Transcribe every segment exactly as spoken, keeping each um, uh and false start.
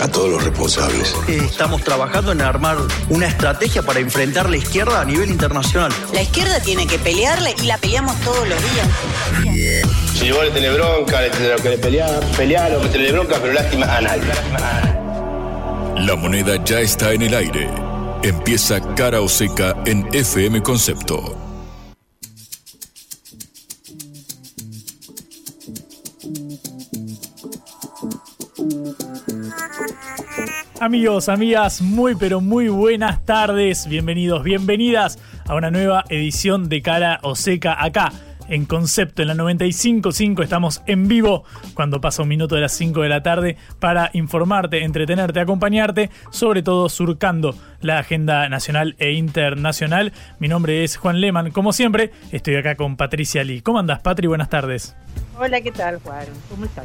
A todos los responsables. Estamos trabajando en armar una estrategia para enfrentar la izquierda a nivel internacional. La izquierda tiene que pelearle y la peleamos todos los días. Si vos le tenés bronca, le tenés que pelear, pelear o que tenés bronca, pero lástima a nadie. La moneda ya está en el aire. Empieza Cara o Ceca en F M Concepto. Amigos, amigas, muy pero muy buenas tardes. Bienvenidos, bienvenidas a una nueva edición de Cara o Ceca acá en Concepto, en la noventa y cinco punto cinco. Estamos en vivo cuando pasa un minuto de las cinco de la tarde para informarte, entretenerte, acompañarte, sobre todo surcando la agenda nacional e internacional. Mi nombre es Juan Lehman. Como siempre, estoy acá con Patricia Lee. ¿Cómo andás, Patri? Buenas tardes. Hola, ¿qué tal, Juan? ¿Cómo estás?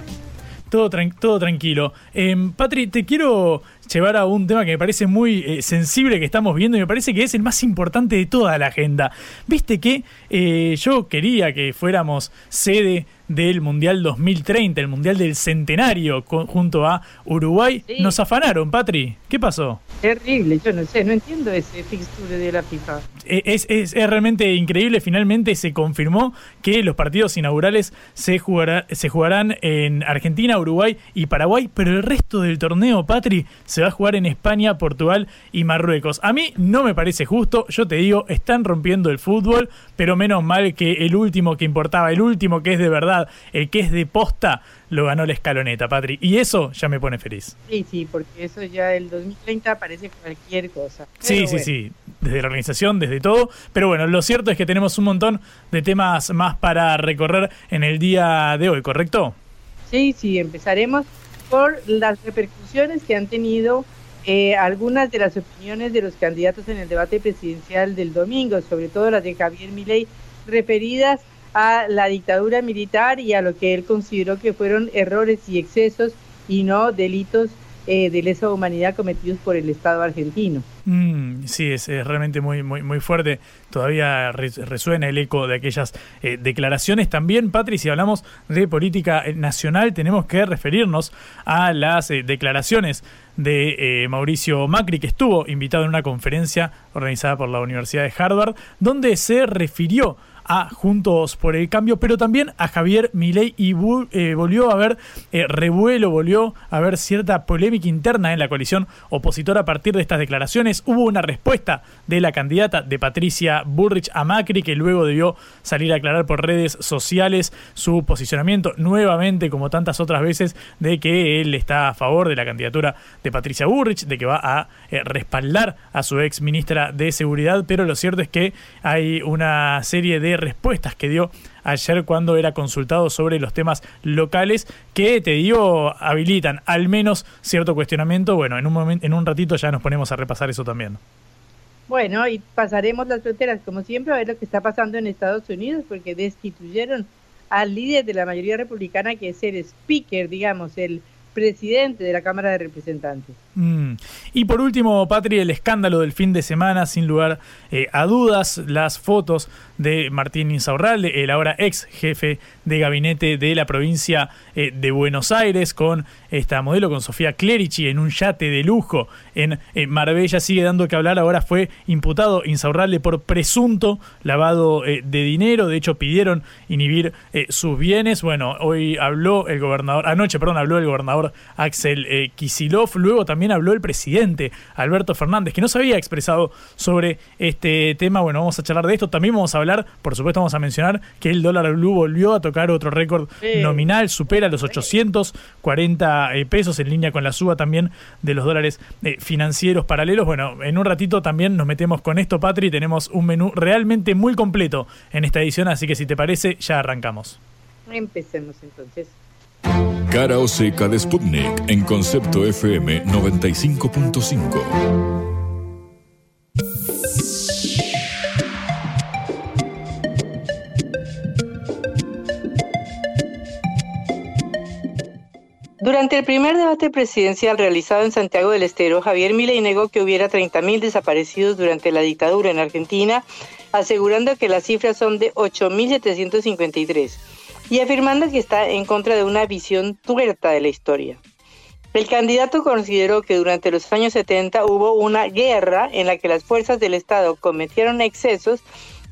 Todo, tran- todo tranquilo. Eh, Patri, te quiero llevar a un tema que me parece muy eh, sensible que estamos viendo y me parece que es el más importante de toda la agenda. Viste que eh, yo quería que fuéramos sede del Mundial dos mil treinta, el Mundial del Centenario, con, junto a Uruguay. Sí. Nos afanaron, Patri. ¿Qué pasó? Terrible, yo no sé, no entiendo ese fixture de la FIFA. Es, es, es realmente increíble. Finalmente se confirmó que los partidos inaugurales se, jugará, se jugarán en Argentina, Uruguay y Paraguay, pero el resto del torneo, Patri, se va a jugar en España, Portugal y Marruecos. A mí no me parece justo, yo te digo, están rompiendo el fútbol, pero menos mal que el último que importaba, el último que es de verdad, el que es de posta, lo ganó la escaloneta, Patri. Y eso ya me pone feliz. Sí, sí, porque eso ya el dos mil treinta parece cualquier cosa. Sí, bueno. sí, sí. Desde la organización, desde todo. Pero bueno, lo cierto es que tenemos un montón de temas más para recorrer en el día de hoy, ¿correcto? Sí, sí. Empezaremos por las repercusiones que han tenido eh, algunas de las opiniones de los candidatos en el debate presidencial del domingo, sobre todo las de Javier Milei, referidas a la dictadura militar y a lo que él consideró que fueron errores y excesos y no delitos eh, de lesa humanidad cometidos por el Estado argentino. Mm, sí, es, es realmente muy, muy, muy fuerte. Todavía resuena el eco de aquellas eh, declaraciones. También, Patri, si hablamos de política nacional, tenemos que referirnos a las eh, declaraciones de eh, Mauricio Macri, que estuvo invitado en una conferencia organizada por la Universidad de Harvard, donde se refirió a Juntos por el Cambio, pero también a Javier Milei, y bu- eh, volvió a haber eh, revuelo, volvió a haber cierta polémica interna en la coalición opositora a partir de estas declaraciones. Hubo una respuesta de la candidata de Patricia Bullrich a Macri, que luego debió salir a aclarar por redes sociales su posicionamiento, nuevamente como tantas otras veces, de que él está a favor de la candidatura de Patricia Bullrich, de que va a eh, respaldar a su ex ministra de Seguridad, pero lo cierto es que hay una serie de respuestas que dio ayer cuando era consultado sobre los temas locales que, te digo, habilitan al menos cierto cuestionamiento. Bueno, en un momento, en un ratito ya nos ponemos a repasar eso también. Bueno, y pasaremos las fronteras, como siempre, a ver lo que está pasando en Estados Unidos, porque destituyeron al líder de la mayoría republicana, que es el speaker, digamos, el presidente de la Cámara de Representantes. Mm. Y por último, Patri, el escándalo del fin de semana, sin lugar eh, a dudas, las fotos de Martín Insaurralde, el ahora ex jefe de gabinete de la provincia eh, de Buenos Aires, con esta modelo, con Sofía Clerici, en un yate de lujo en eh, Marbella, sigue dando que hablar. Ahora fue imputado Insaurralde por presunto lavado eh, de dinero. De hecho, pidieron inhibir eh, sus bienes. Bueno, hoy habló el gobernador, anoche, perdón, habló el gobernador Axel eh, Kicillof, luego también habló el presidente Alberto Fernández, que no se había expresado sobre este tema. Bueno, vamos a charlar de esto, también vamos a hablar, por supuesto vamos a mencionar que el dólar blue volvió a tocar otro récord sí. nominal, supera los ochocientos cuarenta eh, pesos, en línea con la suba también de los dólares eh, financieros paralelos. Bueno, en un ratito también nos metemos con esto, Patri, tenemos un menú realmente muy completo en esta edición, así que si te parece, ya arrancamos. Empecemos entonces. Cara o Ceca de Sputnik en Concepto F M noventa y cinco punto cinco. Durante el primer debate presidencial realizado en Santiago del Estero, Javier Milei negó que hubiera treinta mil desaparecidos durante la dictadura en Argentina, asegurando que las cifras son de ocho mil setecientos cincuenta y tres y afirmando que está en contra de una visión tuerta de la historia. El candidato consideró que durante los años setenta hubo una guerra en la que las fuerzas del Estado cometieron excesos,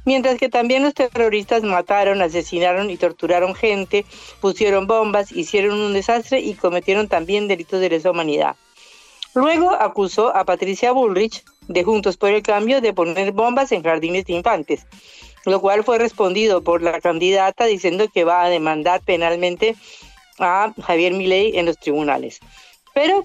mientras que también los terroristas mataron, asesinaron y torturaron gente, pusieron bombas, hicieron un desastre y cometieron también delitos de lesa humanidad. Luego acusó a Patricia Bullrich de Juntos por el Cambio de poner bombas en jardines de infantes, lo cual fue respondido por la candidata diciendo que va a demandar penalmente a Javier Milei en los tribunales. Pero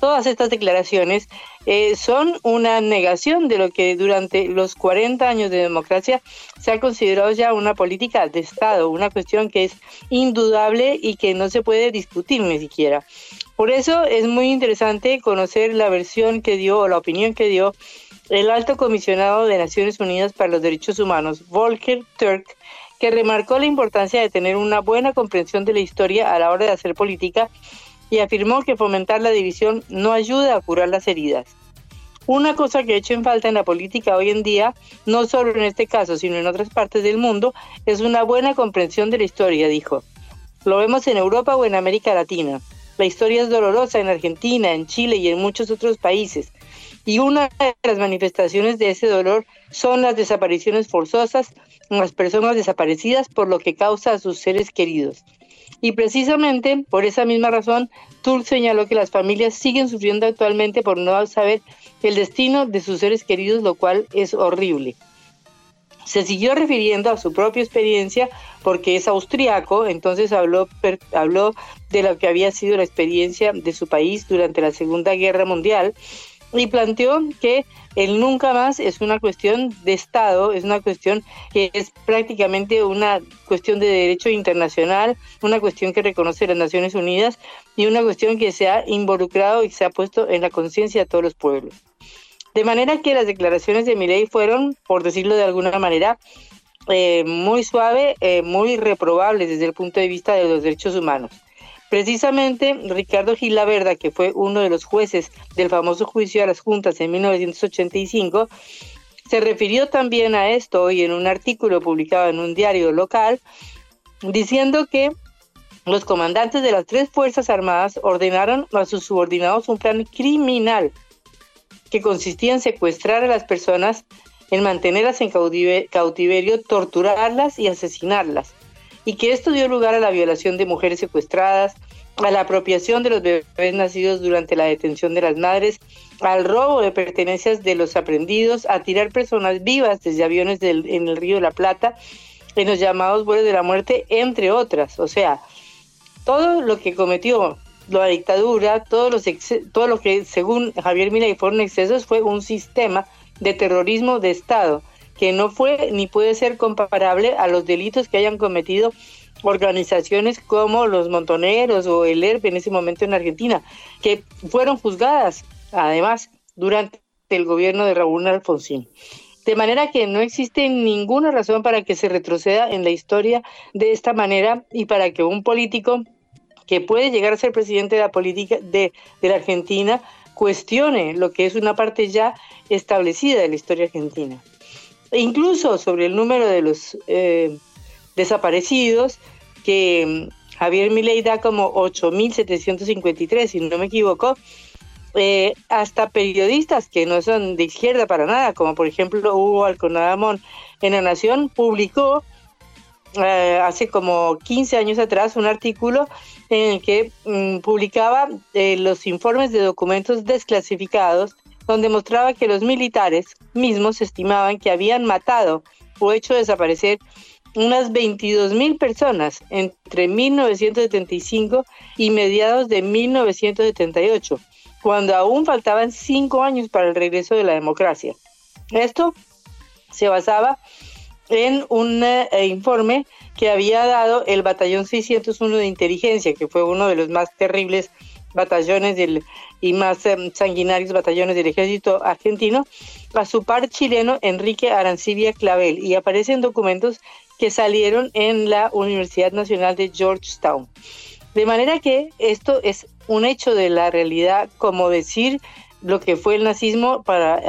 todas estas declaraciones eh, son una negación de lo que durante los cuarenta años de democracia se ha considerado ya una política de Estado, una cuestión que es indudable y que no se puede discutir ni siquiera. Por eso es muy interesante conocer la versión que dio o la opinión que dio el alto comisionado de Naciones Unidas para los Derechos Humanos, Volker Turk, que remarcó la importancia de tener una buena comprensión de la historia a la hora de hacer política y afirmó que fomentar la división no ayuda a curar las heridas. Una cosa que ha hecho en falta en la política hoy en día, no solo en este caso, sino en otras partes del mundo, es una buena comprensión de la historia, dijo. Lo vemos en Europa o en América Latina. La historia es dolorosa en Argentina, en Chile y en muchos otros países. Y una de las manifestaciones de ese dolor son las desapariciones forzosas, las personas desaparecidas por lo que causa a sus seres queridos. Y precisamente por esa misma razón, Turk señaló que las familias siguen sufriendo actualmente por no saber el destino de sus seres queridos, lo cual es horrible. Se siguió refiriendo a su propia experiencia porque es austriaco, entonces habló, per, habló de lo que había sido la experiencia de su país durante la Segunda Guerra Mundial y planteó que el nunca más es una cuestión de Estado, es una cuestión que es prácticamente una cuestión de derecho internacional, una cuestión que reconoce las Naciones Unidas y una cuestión que se ha involucrado y se ha puesto en la conciencia de todos los pueblos. De manera que las declaraciones de Milei fueron, por decirlo de alguna manera, eh, muy suave, eh, muy reprobables desde el punto de vista de los derechos humanos. Precisamente, Ricardo Gilaverda, que fue uno de los jueces del famoso juicio a las juntas en mil novecientos ochenta y cinco, se refirió también a esto hoy en un artículo publicado en un diario local, diciendo que los comandantes de las tres Fuerzas Armadas ordenaron a sus subordinados un plan criminal que consistía en secuestrar a las personas, en mantenerlas en cautiverio, torturarlas y asesinarlas, y que esto dio lugar a la violación de mujeres secuestradas, a la apropiación de los bebés nacidos durante la detención de las madres, al robo de pertenencias de los aprendidos, a tirar personas vivas desde aviones del, en el Río de la Plata, en los llamados vuelos de la muerte, entre otras. O sea, todo lo que cometió la dictadura, todo, los ex, todo lo que según Javier Milei fueron excesos, fue un sistema de terrorismo de Estado, que no fue ni puede ser comparable a los delitos que hayan cometido organizaciones como los Montoneros o el E R P en ese momento en Argentina, que fueron juzgadas, además, durante el gobierno de Raúl Alfonsín. De manera que no existe ninguna razón para que se retroceda en la historia de esta manera y para que un político que puede llegar a ser presidente de la política de, de la Argentina cuestione lo que es una parte ya establecida de la historia argentina. Incluso sobre el número de los eh, desaparecidos, que Javier Milei da como ocho mil setecientos cincuenta y tres, si no me equivoco, eh, hasta periodistas que no son de izquierda para nada, como por ejemplo Hugo Alconadamón en La Nación, publicó eh, hace como quince años atrás un artículo en el que mmm, publicaba eh, los informes de documentos desclasificados, donde mostraba que los militares mismos estimaban que habían matado o hecho desaparecer unas veintidós mil personas entre mil novecientos setenta y cinco y mediados de mil novecientos setenta y ocho, cuando aún faltaban cinco años para el regreso de la democracia. Esto se basaba en un eh, informe que había dado el Batallón seiscientos uno de Inteligencia, que fue uno de los más terribles batallones del, y más eh, sanguinarios batallones del ejército argentino, a su par chileno Enrique Arancibia Clavel, y aparecen documentos que salieron en la Universidad Nacional de Georgetown. De manera que esto es un hecho de la realidad, como decir lo que fue el nazismo para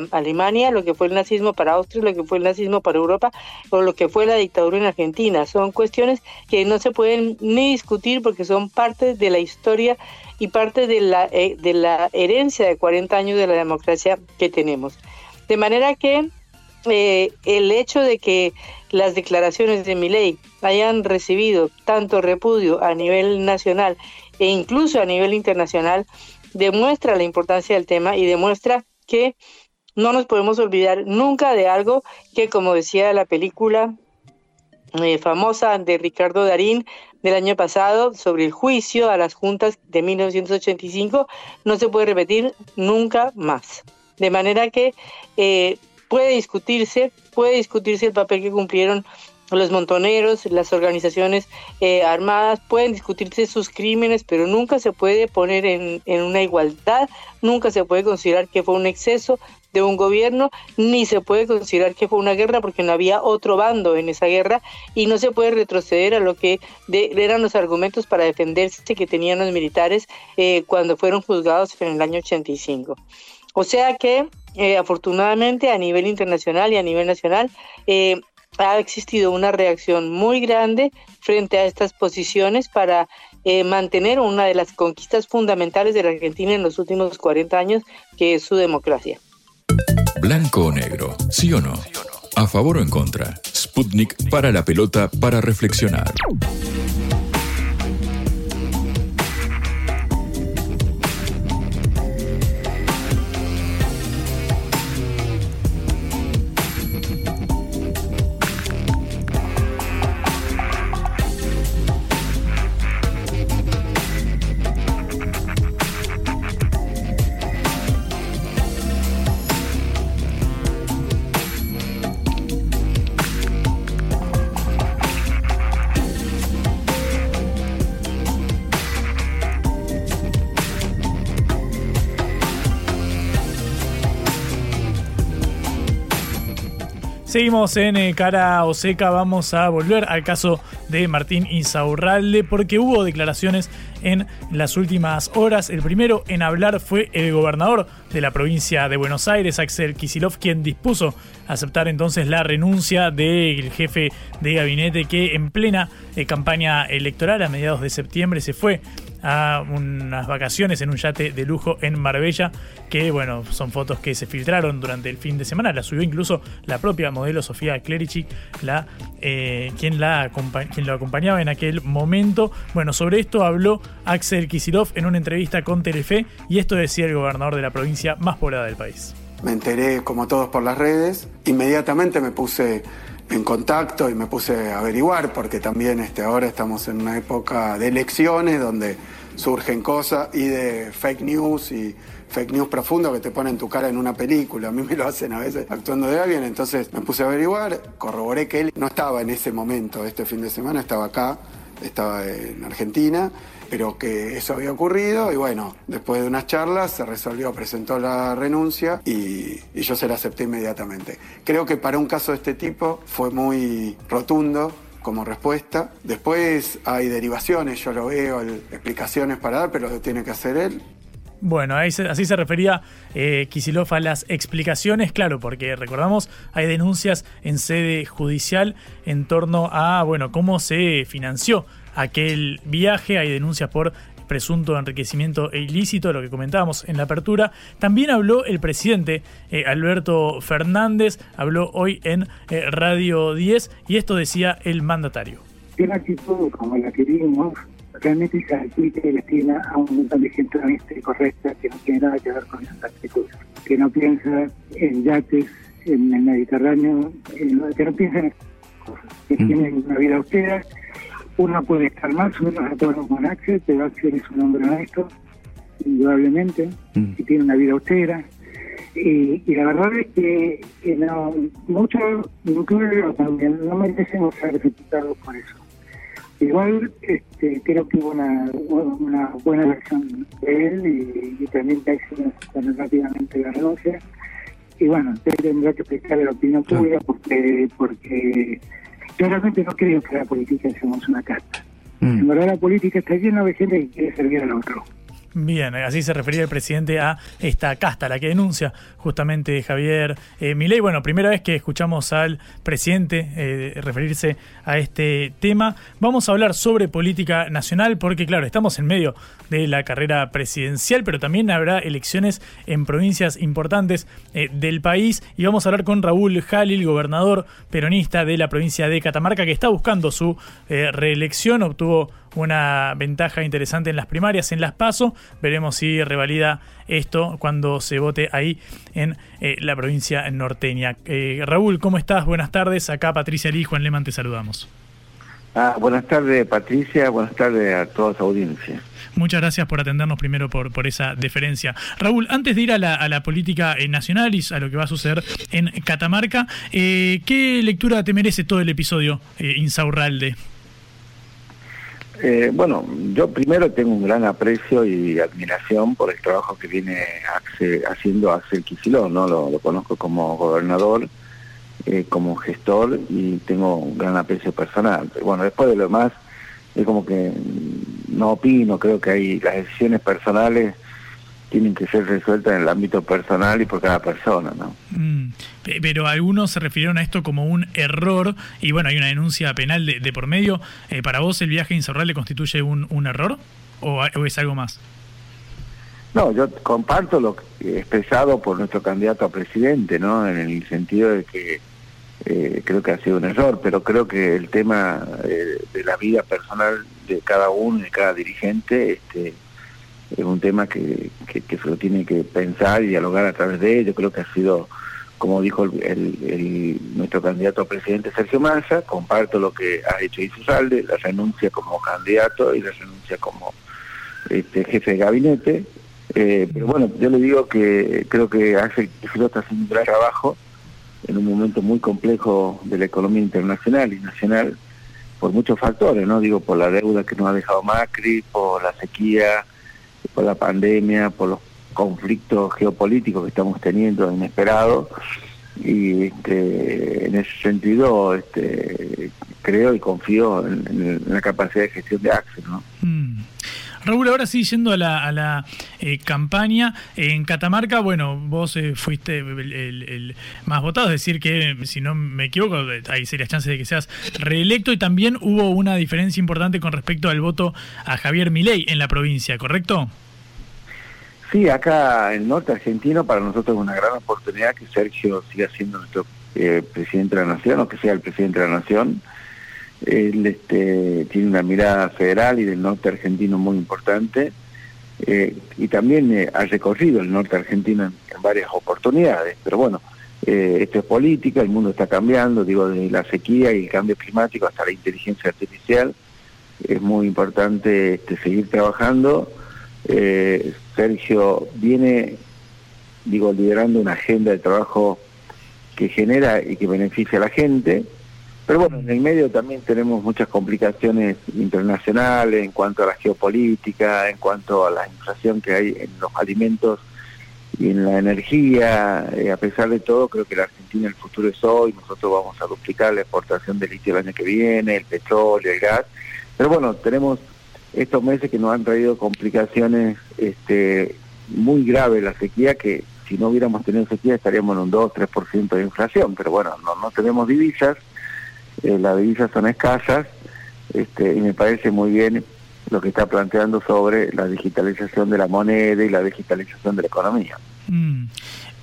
eh, Alemania, lo que fue el nazismo para Austria, lo que fue el nazismo para Europa, o lo que fue la dictadura en Argentina. Son cuestiones que no se pueden ni discutir porque son parte de la historia y parte de la, eh, de la herencia de cuarenta años de la democracia que tenemos. De manera que eh, el hecho de que las declaraciones de Milei hayan recibido tanto repudio a nivel nacional e incluso a nivel internacional demuestra la importancia del tema y demuestra que no nos podemos olvidar nunca de algo que, como decía la película eh, famosa de Ricardo Darín del año pasado sobre el juicio a las juntas de mil novecientos ochenta y cinco, no se puede repetir nunca más. De manera que eh, puede discutirse, puede discutirse el papel que cumplieron los montoneros, las organizaciones eh, armadas, pueden discutirse sus crímenes, pero nunca se puede poner en, en una igualdad, nunca se puede considerar que fue un exceso de un gobierno, ni se puede considerar que fue una guerra porque no había otro bando en esa guerra y no se puede retroceder a lo que de, eran los argumentos para defenderse que tenían los militares eh, cuando fueron juzgados en el año ochenta y cinco. O sea que, eh, afortunadamente, a nivel internacional y a nivel nacional, eh, ha existido una reacción muy grande frente a estas posiciones para eh, mantener una de las conquistas fundamentales de la Argentina en los últimos cuarenta años, que es su democracia. Blanco o negro, sí o no, a favor o en contra. Sputnik para la pelota para reflexionar. Seguimos en Cara o Ceca, vamos a volver al caso de Martín Insaurralde porque hubo declaraciones en las últimas horas. El primero en hablar fue el gobernador de la provincia de Buenos Aires, Axel Kicillof, quien dispuso aceptar entonces la renuncia del jefe de gabinete que en plena eh, campaña electoral a mediados de septiembre se fue a unas vacaciones en un yate de lujo en Marbella, que bueno, son fotos que se filtraron durante el fin de semana, la subió incluso la propia modelo Sofía Clerici, la, eh, quien, la, quien lo acompañaba en aquel momento. Bueno, sobre esto habló Axel Kicillof en una entrevista con Telefe y esto decía el gobernador de la provincia más poblada del país. Me enteré como todos por las redes, inmediatamente me puse en contacto y me puse a averiguar porque también este, ahora estamos en una época de elecciones donde surgen cosas y de fake news y fake news profundo que te ponen tu cara en una película. A mí me lo hacen a veces actuando de alguien, entonces me puse a averiguar, corroboré que él no estaba en ese momento, este fin de semana estaba acá, estaba en Argentina, pero que eso había ocurrido y bueno, después de unas charlas se resolvió, presentó la renuncia y, y yo se la acepté inmediatamente. Creo que para un caso de este tipo fue muy rotundo como respuesta. Después hay derivaciones, yo lo veo, el, explicaciones para dar, pero lo tiene que hacer él. Bueno, ahí se, así se refería eh, Kicillof a las explicaciones, claro, porque recordamos, hay denuncias en sede judicial en torno a, bueno, cómo se financió aquel viaje, hay denuncias por presunto enriquecimiento ilícito, lo que comentábamos en la apertura. También habló el presidente eh, Alberto Fernández, habló hoy en eh, Radio diez y esto decía el mandatario. Una actitud como la que vimos realmente se admite y destina a un montón de gente honesta y correcta que no tiene nada que ver con esas actitudes, que no piensa en yates, en el Mediterráneo, en, que no piensa en estas cosas, que mm. tienen una vida austera. Uno puede estar más o menos de acuerdo con Axel, pero Axel es un hombre honesto, indudablemente, mm. que tiene una vida austera. Y, y la verdad es que, que no, muchos, incluyo también, no merecemos ser criticados por eso. Igual este, creo que hubo una, una buena versión de él y, y también que hizo rápidamente la renuncia. Y bueno, usted tendrá que explicar la opinión pública porque... porque yo realmente no creo que la política seamos una casta. Mm. En verdad, la política está llena de gente que quiere servir al otro. Bien, así se refería el presidente a esta casta, la que denuncia justamente Javier eh, Milei. Bueno, primera vez que escuchamos al presidente eh, referirse a este tema. Vamos a hablar sobre política nacional porque, claro, estamos en medio de la carrera presidencial, pero también habrá elecciones en provincias importantes eh, del país. Y vamos a hablar con Raúl Jalil, gobernador peronista de la provincia de Catamarca, que está buscando su eh, reelección. Obtuvo una ventaja interesante en las primarias, en las PASO. Veremos si revalida esto cuando se vote ahí en eh, la provincia norteña. Eh, Raúl, ¿cómo estás? Buenas tardes. Acá Patricia Lee, Juan Lehman, te saludamos. Ah, buenas tardes, Patricia. Buenas tardes a toda la audiencia. Muchas gracias por atendernos primero por, por esa deferencia. Raúl, antes de ir a la, a la política nacional y a lo que va a suceder en Catamarca, eh, ¿qué lectura te merece todo el episodio eh, Insaurralde? Eh, bueno, yo primero tengo un gran aprecio y admiración por el trabajo que viene Axel, haciendo Axel Kicillof, ¿no? Lo, lo conozco como gobernador, eh, como gestor, y tengo un gran aprecio personal. Bueno, después de lo demás, es como que no opino, creo que hay las decisiones personales tienen que ser resueltas en el ámbito personal y por cada persona, ¿no? Mm, pero algunos se refirieron a esto como un error, y bueno, hay una denuncia penal de, de por medio. Eh, ¿Para vos el viaje a Insaurralde constituye un, un error o, o es algo más? No, yo comparto lo expresado por nuestro candidato a presidente, ¿no? En el sentido de que eh, creo que ha sido un error, pero creo que el tema eh, de la vida personal de cada uno, de cada dirigente, este... es un tema que, que, que se lo tiene que pensar y dialogar a través de él. Yo creo que ha sido, como dijo el, el, el, nuestro candidato a presidente Sergio Massa, comparto lo que ha hecho Insaurralde, la renuncia como candidato y la renuncia como este, jefe de gabinete. Eh, pero bueno, yo le digo que creo que Axel Kicillof está haciendo un gran trabajo en un momento muy complejo de la economía internacional y nacional por muchos factores, ¿no? Digo, por la deuda que nos ha dejado Macri, por la sequía, por la pandemia, por los conflictos geopolíticos que estamos teniendo inesperados, y este, en ese sentido este, creo y confío en, en la capacidad de gestión de Axel, ¿no? Mm. Raúl, ahora sí, yendo a la, a la eh, campaña, en Catamarca, bueno, vos eh, fuiste el, el, el más votado, es decir que, si no me equivoco, hay serias chances de que seas reelecto, y también hubo una diferencia importante con respecto al voto a Javier Milei en la provincia, ¿correcto? Sí, acá en el norte argentino para nosotros es una gran oportunidad que Sergio siga siendo nuestro eh, presidente de la nación, o que sea el presidente de la nación. Él este, tiene una mirada federal y del norte argentino muy importante, eh, y también eh, ha recorrido el norte argentino en, en varias oportunidades, pero bueno, eh, esto es política, el mundo está cambiando, digo, desde la sequía y el cambio climático hasta la inteligencia artificial, es muy importante este, seguir trabajando. eh, Sergio viene, digo, liderando una agenda de trabajo que genera y que beneficia a la gente. Pero bueno, en el medio también tenemos muchas complicaciones internacionales en cuanto a la geopolítica, en cuanto a la inflación que hay en los alimentos y en la energía. Eh, a pesar de todo, creo que la Argentina, el futuro es hoy. Nosotros vamos a duplicar la exportación de litio el año que viene, el petróleo, el gas. Pero bueno, tenemos estos meses que nos han traído complicaciones este, muy graves. La sequía, que si no hubiéramos tenido sequía estaríamos en un dos tres por ciento de inflación. Pero bueno, no, no tenemos divisas. Eh, las divisas son escasas, este, y me parece muy bien lo que está planteando sobre la digitalización de la moneda y la digitalización de la economía. Mm.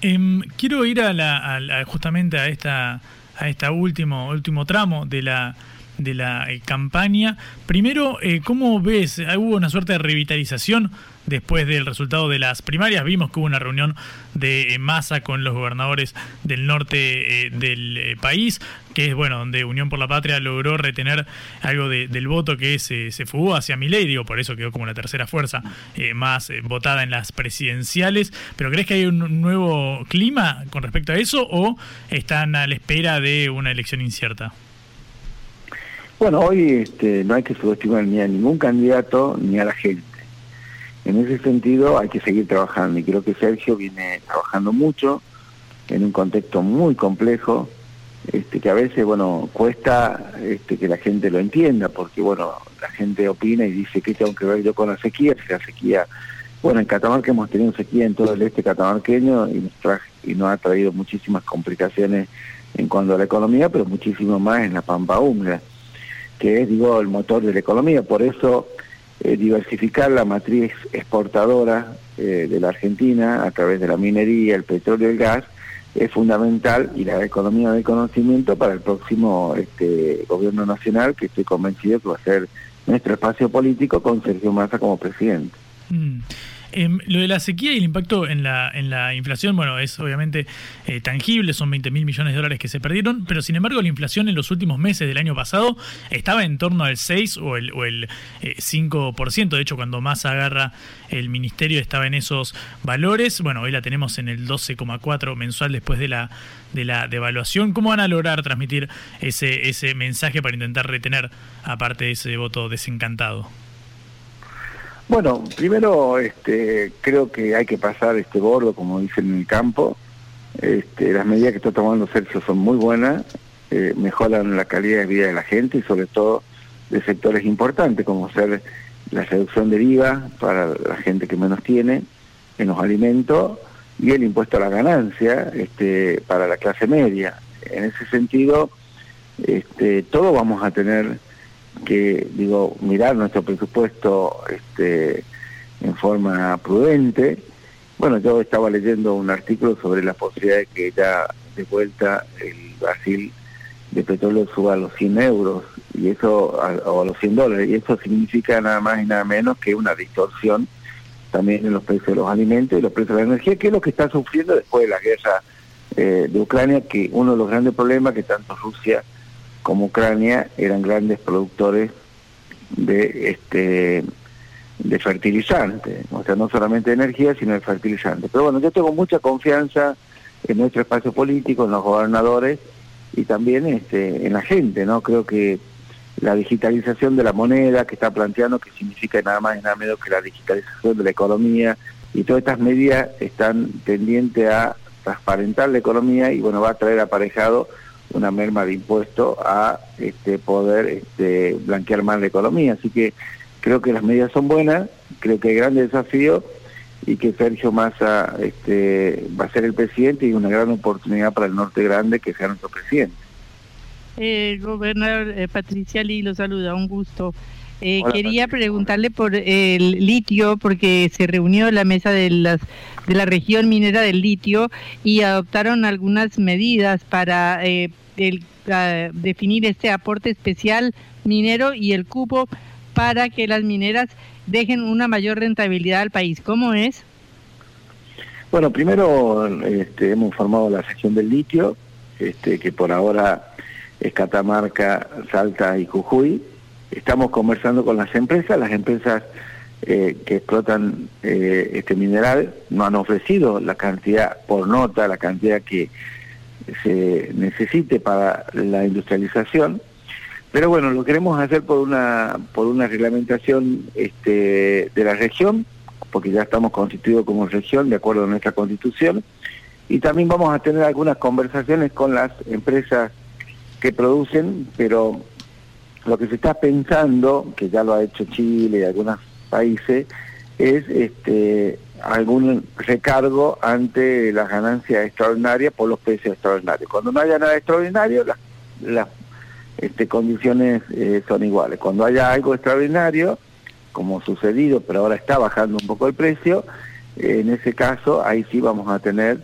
Eh, quiero ir a la, a la, justamente a esta a esta último último tramo de la de la eh, campaña. Primero, eh, ¿cómo ves? ¿Hubo una suerte de revitalización después del resultado de las primarias? Vimos que hubo una reunión de eh, Massa con los gobernadores del norte eh, del eh, país, que es, bueno, donde Unión por la Patria logró retener algo de, del voto que se, se fugó hacia Milei, digo, por eso quedó como la tercera fuerza eh, más eh, votada en las presidenciales. ¿Pero crees que hay un nuevo clima con respecto a eso o están a la espera de una elección incierta? Bueno, hoy este, no hay que subestimar ni a ningún candidato ni a la gente. En ese sentido hay que seguir trabajando, y creo que Sergio viene trabajando mucho en un contexto muy complejo, este, que a veces, bueno, cuesta este, que la gente lo entienda, porque, bueno, la gente opina y dice, ¿qué tengo que ver yo con la sequía? Si la sequía... Bueno, en Catamarca hemos tenido sequía en todo el este catamarqueño y nos, traje, y nos ha traído muchísimas complicaciones en cuanto a la economía, pero muchísimo más en la pampa húmeda, que es, digo, el motor de la economía. Por eso, eh, diversificar la matriz exportadora eh, de la Argentina a través de la minería, el petróleo, el gas, es fundamental, y la economía del conocimiento para el próximo este, gobierno nacional, que estoy convencido que va a ser nuestro espacio político con Sergio Massa como presidente. Mm. Eh, lo de la sequía y el impacto en la en la inflación, bueno, es obviamente eh, tangible, son veinte mil millones de dólares que se perdieron, pero sin embargo la inflación en los últimos meses del año pasado estaba en torno al seis o el, o el eh, cinco por ciento, de hecho cuando Massa agarra el ministerio estaba en esos valores, bueno, hoy la tenemos en el doce coma cuatro mensual después de la de la devaluación. ¿Cómo van a lograr transmitir ese ese mensaje para intentar retener, aparte de ese voto desencantado? Bueno, primero este, creo que hay que pasar este bordo, como dicen en el campo. Este, las medidas que está tomando Sergio son muy buenas, eh, mejoran la calidad de vida de la gente y sobre todo de sectores importantes, como ser la reducción del I V A para la gente que menos tiene en los alimentos y el impuesto a la ganancia este, para la clase media. En ese sentido, este, todos vamos a tener... que, digo, mirar nuestro presupuesto este, en forma prudente. Bueno, yo estaba leyendo un artículo sobre la posibilidad de que ya de vuelta el barril de petróleo suba a los cien euros, y eso a, o a los cien dólares, y eso significa nada más y nada menos que una distorsión también en los precios de los alimentos y los precios de la energía, que es lo que está sufriendo después de la guerra eh, de Ucrania, que uno de los grandes problemas que tanto Rusia como Ucrania eran grandes productores de este de fertilizantes, o sea, no solamente de energía, sino de fertilizantes. Pero bueno, yo tengo mucha confianza en nuestro espacio político, en los gobernadores y también este, en la gente, ¿no? Creo que la digitalización de la moneda que está planteando, que significa nada más y nada menos que la digitalización de la economía, y todas estas medidas están tendientes a transparentar la economía y, bueno, va a traer aparejado una merma de impuestos a este, poder este, blanquear más la economía. Así que creo que las medidas son buenas, creo que hay grandes desafíos y que Sergio Massa este, va a ser el presidente, y una gran oportunidad para el Norte Grande que sea nuestro presidente. Eh, gobernador, eh, Patricia Lee lo saluda, un gusto. Eh, Hola, quería Patricia, preguntarle por el litio, porque se reunió la mesa de las de la región minera del litio y adoptaron algunas medidas para eh, el, uh, definir este aporte especial minero y el cupo para que las mineras dejen una mayor rentabilidad al país. ¿Cómo es? Bueno, primero este, hemos formado la sección del litio, este, que por ahora es Catamarca, Salta y Jujuy. Estamos conversando con las empresas, las empresas eh, que explotan eh, este mineral nos han ofrecido la cantidad por nota, la cantidad que se necesite para la industrialización, pero bueno, lo queremos hacer por una por una reglamentación este, de la región, porque ya estamos constituidos como región de acuerdo a nuestra constitución, y también vamos a tener algunas conversaciones con las empresas que producen, pero... Lo que se está pensando, que ya lo ha hecho Chile y algunos países, es este, algún recargo ante las ganancias extraordinarias por los precios extraordinarios. Cuando no haya nada extraordinario, las la, este, condiciones eh, son iguales. Cuando haya algo extraordinario, como sucedido, pero ahora está bajando un poco el precio, eh, en ese caso ahí sí vamos a tener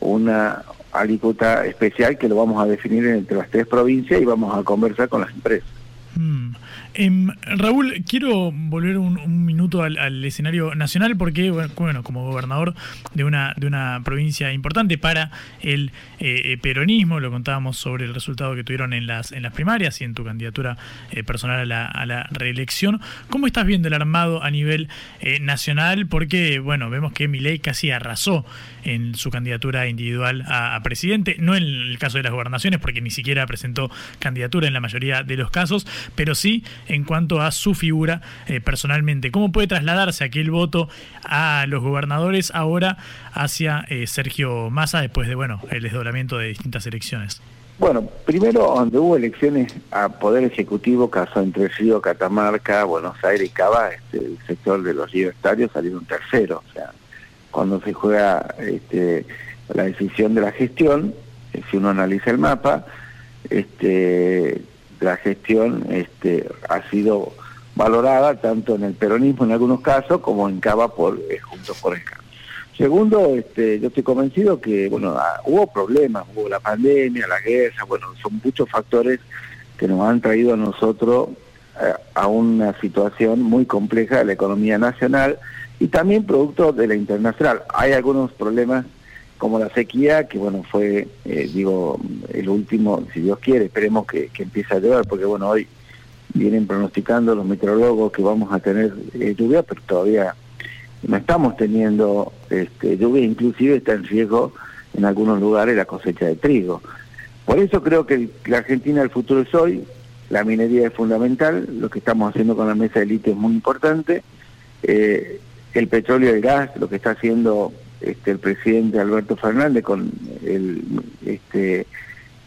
una alícuota especial que lo vamos a definir entre las tres provincias y vamos a conversar con las empresas. Mm. Eh, Raúl, quiero volver un, un minuto al, al escenario nacional, porque bueno, como gobernador de una de una provincia importante para el eh, peronismo, lo contábamos sobre el resultado que tuvieron en las en las primarias y en tu candidatura eh, personal a la, a la reelección. ¿Cómo estás viendo el armado a nivel eh, nacional? Porque bueno, vemos que Milei casi arrasó en su candidatura individual a, a presidente, no en el caso de las gobernaciones, porque ni siquiera presentó candidatura en la mayoría de los casos, pero sí en cuanto a su figura eh, personalmente. ¿Cómo puede trasladarse aquel voto a los gobernadores ahora hacia eh, Sergio Massa después de bueno el desdoblamiento de distintas elecciones? Bueno, primero, donde hubo elecciones a Poder Ejecutivo, caso entre Río, Catamarca, Buenos Aires y Cava, este, el sector de los libertarios salieron terceros. O sea, cuando se juega este, la decisión de la gestión, si uno analiza el mapa, este, la gestión este, ha sido valorada tanto en el peronismo en algunos casos como en Cava por eh, Juntos por el Cambio. Segundo, este, yo estoy convencido que bueno, hubo problemas, hubo la pandemia, la guerra, bueno, son muchos factores que nos han traído a nosotros eh, a una situación muy compleja de la economía nacional y también producto de la internacional. Hay algunos problemas como la sequía, que bueno, fue, eh, digo, el último, si Dios quiere, esperemos que, que empiece a llover, porque bueno, hoy vienen pronosticando los meteorólogos que vamos a tener eh, lluvia, pero todavía no estamos teniendo este, lluvia, inclusive está en riesgo en algunos lugares la cosecha de trigo. Por eso creo que la Argentina del futuro es hoy, la minería es fundamental, lo que estamos haciendo con la mesa de litio es muy importante, eh, el petróleo y el gas, lo que está haciendo este, el presidente Alberto Fernández con el, este,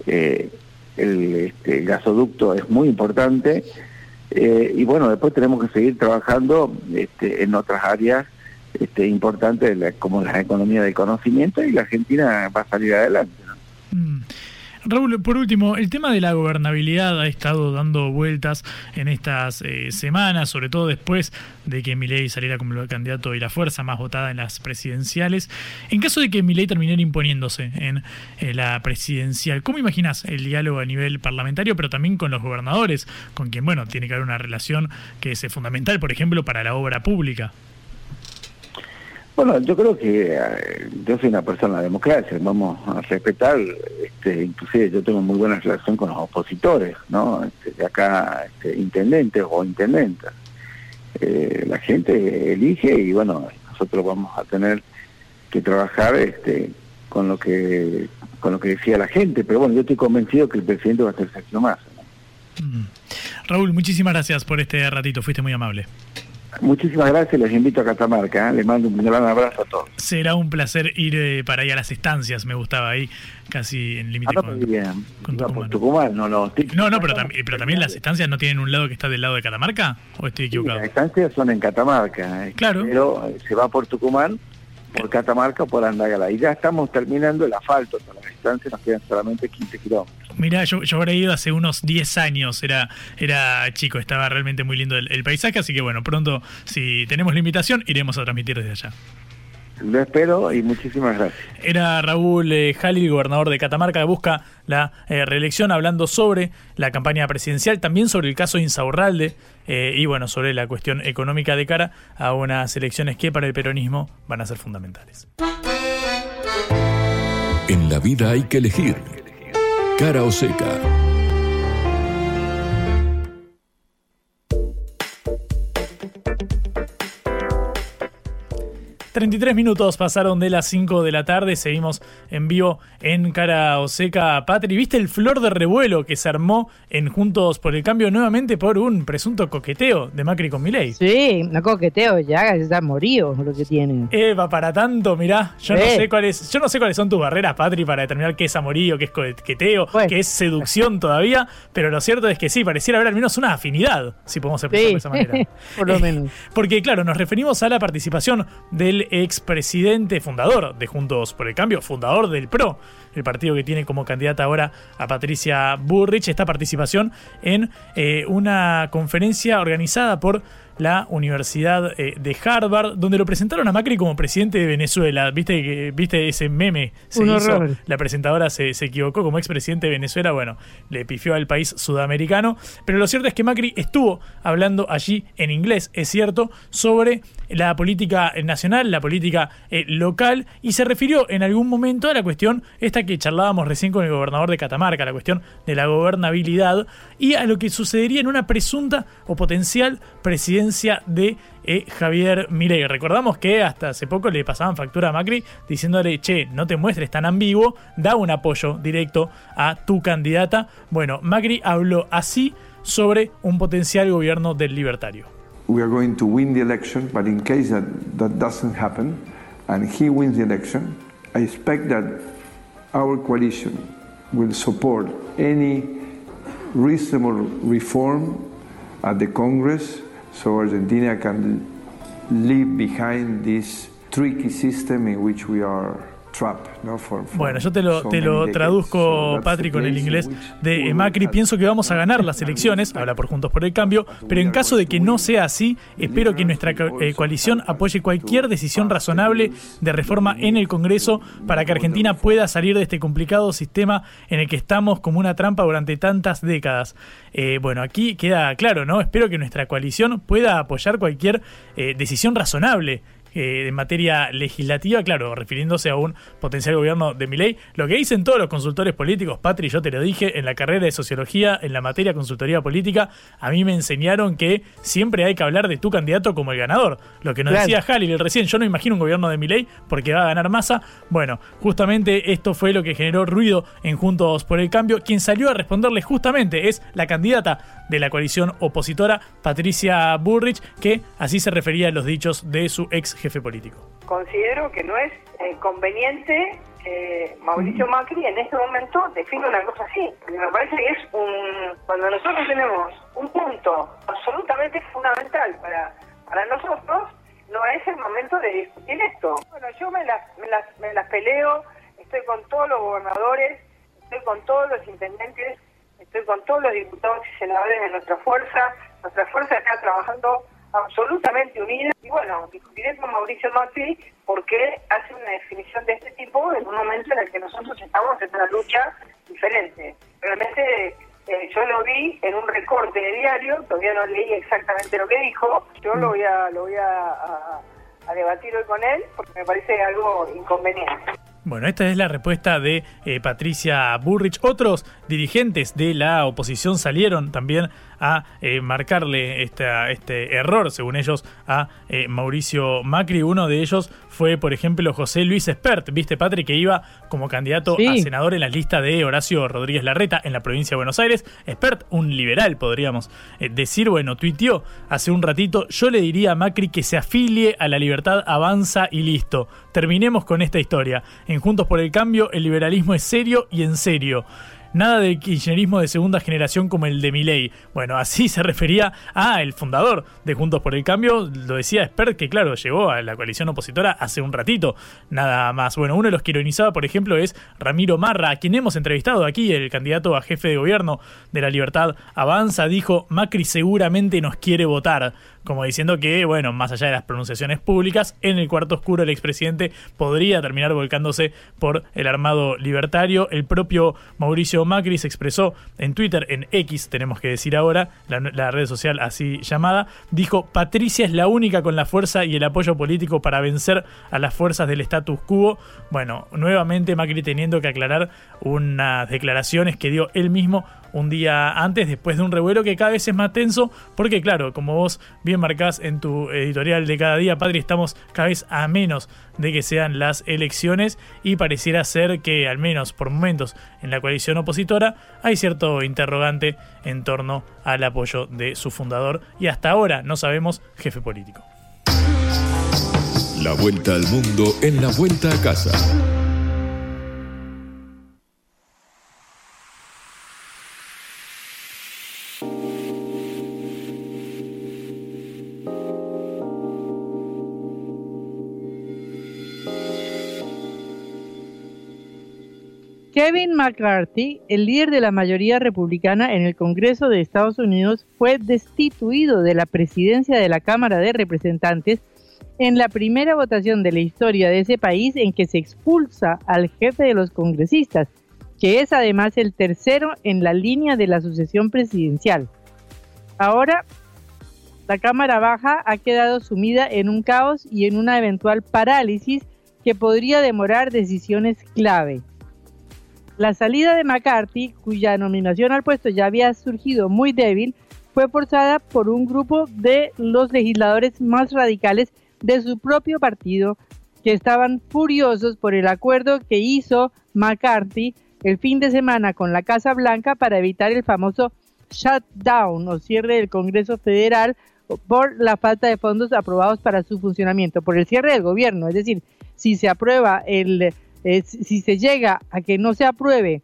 eh, el, este, el gasoducto es muy importante, eh, y bueno, después tenemos que seguir trabajando este, en otras áreas Este, importante la, como la economía del conocimiento, y la Argentina va a salir adelante, ¿no? Mm. Raúl, por último, el tema de la gobernabilidad ha estado dando vueltas en estas eh, semanas, sobre todo después de que Milei saliera como el candidato y la fuerza más votada en las presidenciales. En caso de que Milei terminara imponiéndose en eh, la presidencial, ¿cómo imaginas el diálogo a nivel parlamentario, pero también con los gobernadores, con quien, bueno, tiene que haber una relación que es fundamental, por ejemplo, para la obra pública? Bueno, yo creo que eh, yo soy una persona de la democracia, vamos a respetar, este, inclusive yo tengo muy buena relación con los opositores, ¿no? Este, de acá, este, intendentes o intendentas. Eh, la gente elige y bueno, nosotros vamos a tener que trabajar este, con lo que con lo que decía la gente, pero bueno, yo estoy convencido que el presidente va a ser Sergio Massa, ¿no? Mm. Raúl, muchísimas gracias por este ratito, fuiste muy amable. Muchísimas gracias, les invito a Catamarca, ¿eh? Les mando un gran abrazo a todos. Será un placer ir eh, para allá a las estancias, me gustaba ahí, casi en límite ah, no, con, con Tucumán. Tucumán no, no, no, no, pero, tam pero también las estancias no tienen un lado que está del lado de Catamarca, ¿o estoy equivocado? Sí, las estancias son en Catamarca, eh, claro. Pero eh, se va por Tucumán, por Catamarca o por Andagala, y ya estamos terminando el asfalto, para las estancias nos quedan solamente quince kilómetros. Mirá, yo, yo habré ido hace unos diez años, era era chico, estaba realmente muy lindo el, el paisaje, así que bueno, pronto, si tenemos la invitación, iremos a transmitir desde allá. Lo espero y muchísimas gracias. Era Raúl eh, Jalil, gobernador de Catamarca, que busca la eh, reelección, hablando sobre la campaña presidencial, también sobre el caso Insaurralde eh, y bueno, sobre la cuestión económica de cara a unas elecciones que para el peronismo van a ser fundamentales. En la vida hay que elegir. Cara o Ceca. treinta y tres minutos pasaron de las cinco de la tarde, seguimos en vivo en Cara o Ceca. Patri, ¿viste el flor de revuelo que se armó en Juntos por el Cambio nuevamente por un presunto coqueteo de Macri con Milei? Sí, no coqueteo, ya está morío lo que tienen. Eva, para tanto, mirá, yo, sí. no sé cuáles, yo no sé cuáles son tus barreras, Patri, para determinar qué es amorío, qué es coqueteo, pues, qué es seducción todavía, pero lo cierto es que sí, pareciera haber al menos una afinidad, si podemos expresarlo sí. de esa manera. Por lo menos. Porque claro, nos referimos a la participación del expresidente fundador de Juntos por el Cambio, fundador del PRO, el partido que tiene como candidata ahora a Patricia Bullrich, esta participación en eh, una conferencia organizada por la Universidad eh, de Harvard, donde lo presentaron a Macri como presidente de Venezuela. ¿Viste, viste ese meme? Se hizo, horror. La presentadora se, se equivocó como expresidente de Venezuela, bueno, le pifió al país sudamericano, pero lo cierto es que Macri estuvo hablando allí en inglés, es cierto, sobre la política nacional, la política eh, local, y se refirió en algún momento a la cuestión esta que charlábamos recién con el gobernador de Catamarca, la cuestión de la gobernabilidad y a lo que sucedería en una presunta o potencial presidencia de eh, Javier Milei. Recordamos que hasta hace poco le pasaban factura a Macri diciéndole, che, no te muestres tan ambiguo, da un apoyo directo a tu candidata. Bueno, Macri habló así sobre un potencial gobierno del libertario. We are going to win the election, but in case that, that doesn't happen and he wins the election, I expect that our coalition will support any reasonable reform at the Congress so Argentina can leave behind this tricky system in which we are. Bueno, yo te lo, te lo traduzco, Patrick, con el inglés de Macri. Pienso que vamos a ganar las elecciones, habla por Juntos por el Cambio, pero en caso de que no sea así, espero que nuestra coalición apoye cualquier decisión razonable de reforma en el Congreso para que Argentina pueda salir de este complicado sistema en el que estamos como una trampa durante tantas décadas. Eh, bueno, aquí queda claro, ¿no? Espero que nuestra coalición pueda apoyar cualquier eh, decisión razonable Eh, en materia legislativa, claro, refiriéndose a un potencial gobierno de Milei. Lo que dicen todos los consultores políticos, Patri, yo te lo dije, en la carrera de Sociología, en la materia consultoría política, a mí me enseñaron que siempre hay que hablar de tu candidato como el ganador. Lo que nos claro. decía Jalil recién, yo no imagino un gobierno de Milei porque va a ganar Massa. Bueno, justamente esto fue lo que generó ruido en Juntos por el Cambio. Quien salió a responderle justamente es la candidata de la coalición opositora, Patricia Bullrich, que así se refería a los dichos de su ex jefe político. Considero que no es eh, conveniente que Mauricio Macri en este momento defina una cosa así. Me parece que es un... Cuando nosotros tenemos un punto absolutamente fundamental para, para nosotros, no es el momento de discutir esto. Bueno, yo me las, me las, me las peleo, estoy con todos los gobernadores, estoy con todos los intendentes, estoy con todos los diputados y senadores de nuestra fuerza. Nuestra fuerza está trabajando absolutamente unida. Y bueno, discutiré con Mauricio Macri porque hace una definición de este tipo en un momento en el que nosotros estamos en una lucha diferente. Realmente eh, yo lo vi en un recorte de diario, todavía no leí exactamente lo que dijo. Yo lo voy a, lo voy a, a, a debatir hoy con él porque me parece algo inconveniente. Bueno, esta es la respuesta de eh, Patricia Bullrich. Otros dirigentes de la oposición salieron también a eh, marcarle esta, este error, según ellos, a eh, Mauricio Macri. Uno de ellos fue, por ejemplo, José Luis Espert. ¿Viste, Patrick, que iba como candidato sí. a senador en la lista de Horacio Rodríguez Larreta en la provincia de Buenos Aires? Espert, un liberal, podríamos eh, decir. Bueno, tuiteó hace un ratito, yo le diría a Macri que se afilie a La Libertad Avanza y listo. Terminemos con esta historia. En Juntos por el Cambio, el liberalismo es serio y en serio. Nada de kirchnerismo de segunda generación como el de Milei. Bueno, así se refería a el fundador de Juntos por el Cambio. Lo decía Espert, que claro, llegó a la coalición opositora hace un ratito, nada más. Bueno, uno de los que ironizaba, por ejemplo, es Ramiro Marra, a quien hemos entrevistado aquí, el candidato a jefe de gobierno de La Libertad Avanza. Dijo, Macri seguramente nos quiere votar. Como diciendo que, bueno, más allá de las pronunciaciones públicas, en el cuarto oscuro el expresidente podría terminar volcándose por el armado libertario. El propio Mauricio Macri se expresó en Twitter, en X, tenemos que decir ahora, la, la red social así llamada, dijo, Patricia es la única con la fuerza y el apoyo político para vencer a las fuerzas del status quo. Bueno, nuevamente Macri teniendo que aclarar unas declaraciones que dio él mismo un día antes, después de un revuelo que cada vez es más tenso, porque claro, como vos bien marcás en tu editorial de cada día, Patri, estamos cada vez a menos de que sean las elecciones y pareciera ser que, al menos por momentos, en la coalición opositora hay cierto interrogante en torno al apoyo de su fundador y hasta ahora no sabemos jefe político. La vuelta al mundo en la vuelta a casa. Kevin McCarthy, el líder de la mayoría republicana en el Congreso de Estados Unidos, fue destituido de la presidencia de la Cámara de Representantes en la primera votación de la historia de ese país en que se expulsa al jefe de los congresistas, que es además el tercero en la línea de la sucesión presidencial. Ahora, la Cámara Baja ha quedado sumida en un caos y en una eventual parálisis que podría demorar decisiones clave. La salida de McCarthy, cuya nominación al puesto ya había surgido muy débil, fue forzada por un grupo de los legisladores más radicales de su propio partido, que estaban furiosos por el acuerdo que hizo McCarthy el fin de semana con la Casa Blanca para evitar el famoso shutdown o cierre del Congreso Federal por la falta de fondos aprobados para su funcionamiento, por el cierre del gobierno. Es decir, si se aprueba el Eh, si se llega a que no se apruebe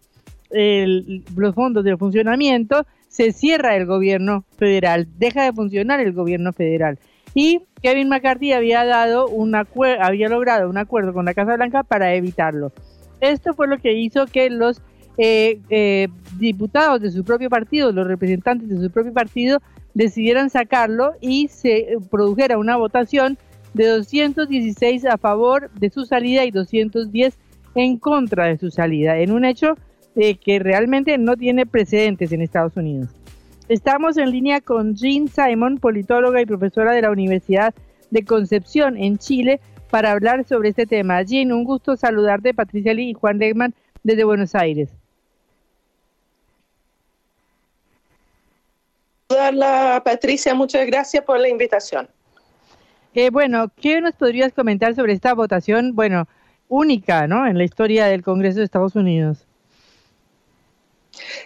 el, los fondos de funcionamiento, se cierra el gobierno federal, deja de funcionar el gobierno federal. Y Kevin McCarthy había dado un acuer- había logrado un acuerdo con la Casa Blanca para evitarlo. Esto fue lo que hizo que los eh, eh, diputados de su propio partido, los representantes de su propio partido, decidieran sacarlo y se produjera una votación de doscientos dieciséis a favor de su salida y doscientos diez en contra de su salida, en un hecho eh, que realmente no tiene precedentes en Estados Unidos. Estamos en línea con Jeanne Simon, politóloga y profesora de la Universidad de Concepción en Chile, para hablar sobre este tema. Jeanne, un gusto saludarte, Patricia Lee y Juan Lehman desde Buenos Aires. Hola Patricia, muchas gracias por la invitación. Eh, bueno, ¿qué nos podrías comentar sobre esta votación, bueno, única, ¿no?, en la historia del Congreso de Estados Unidos?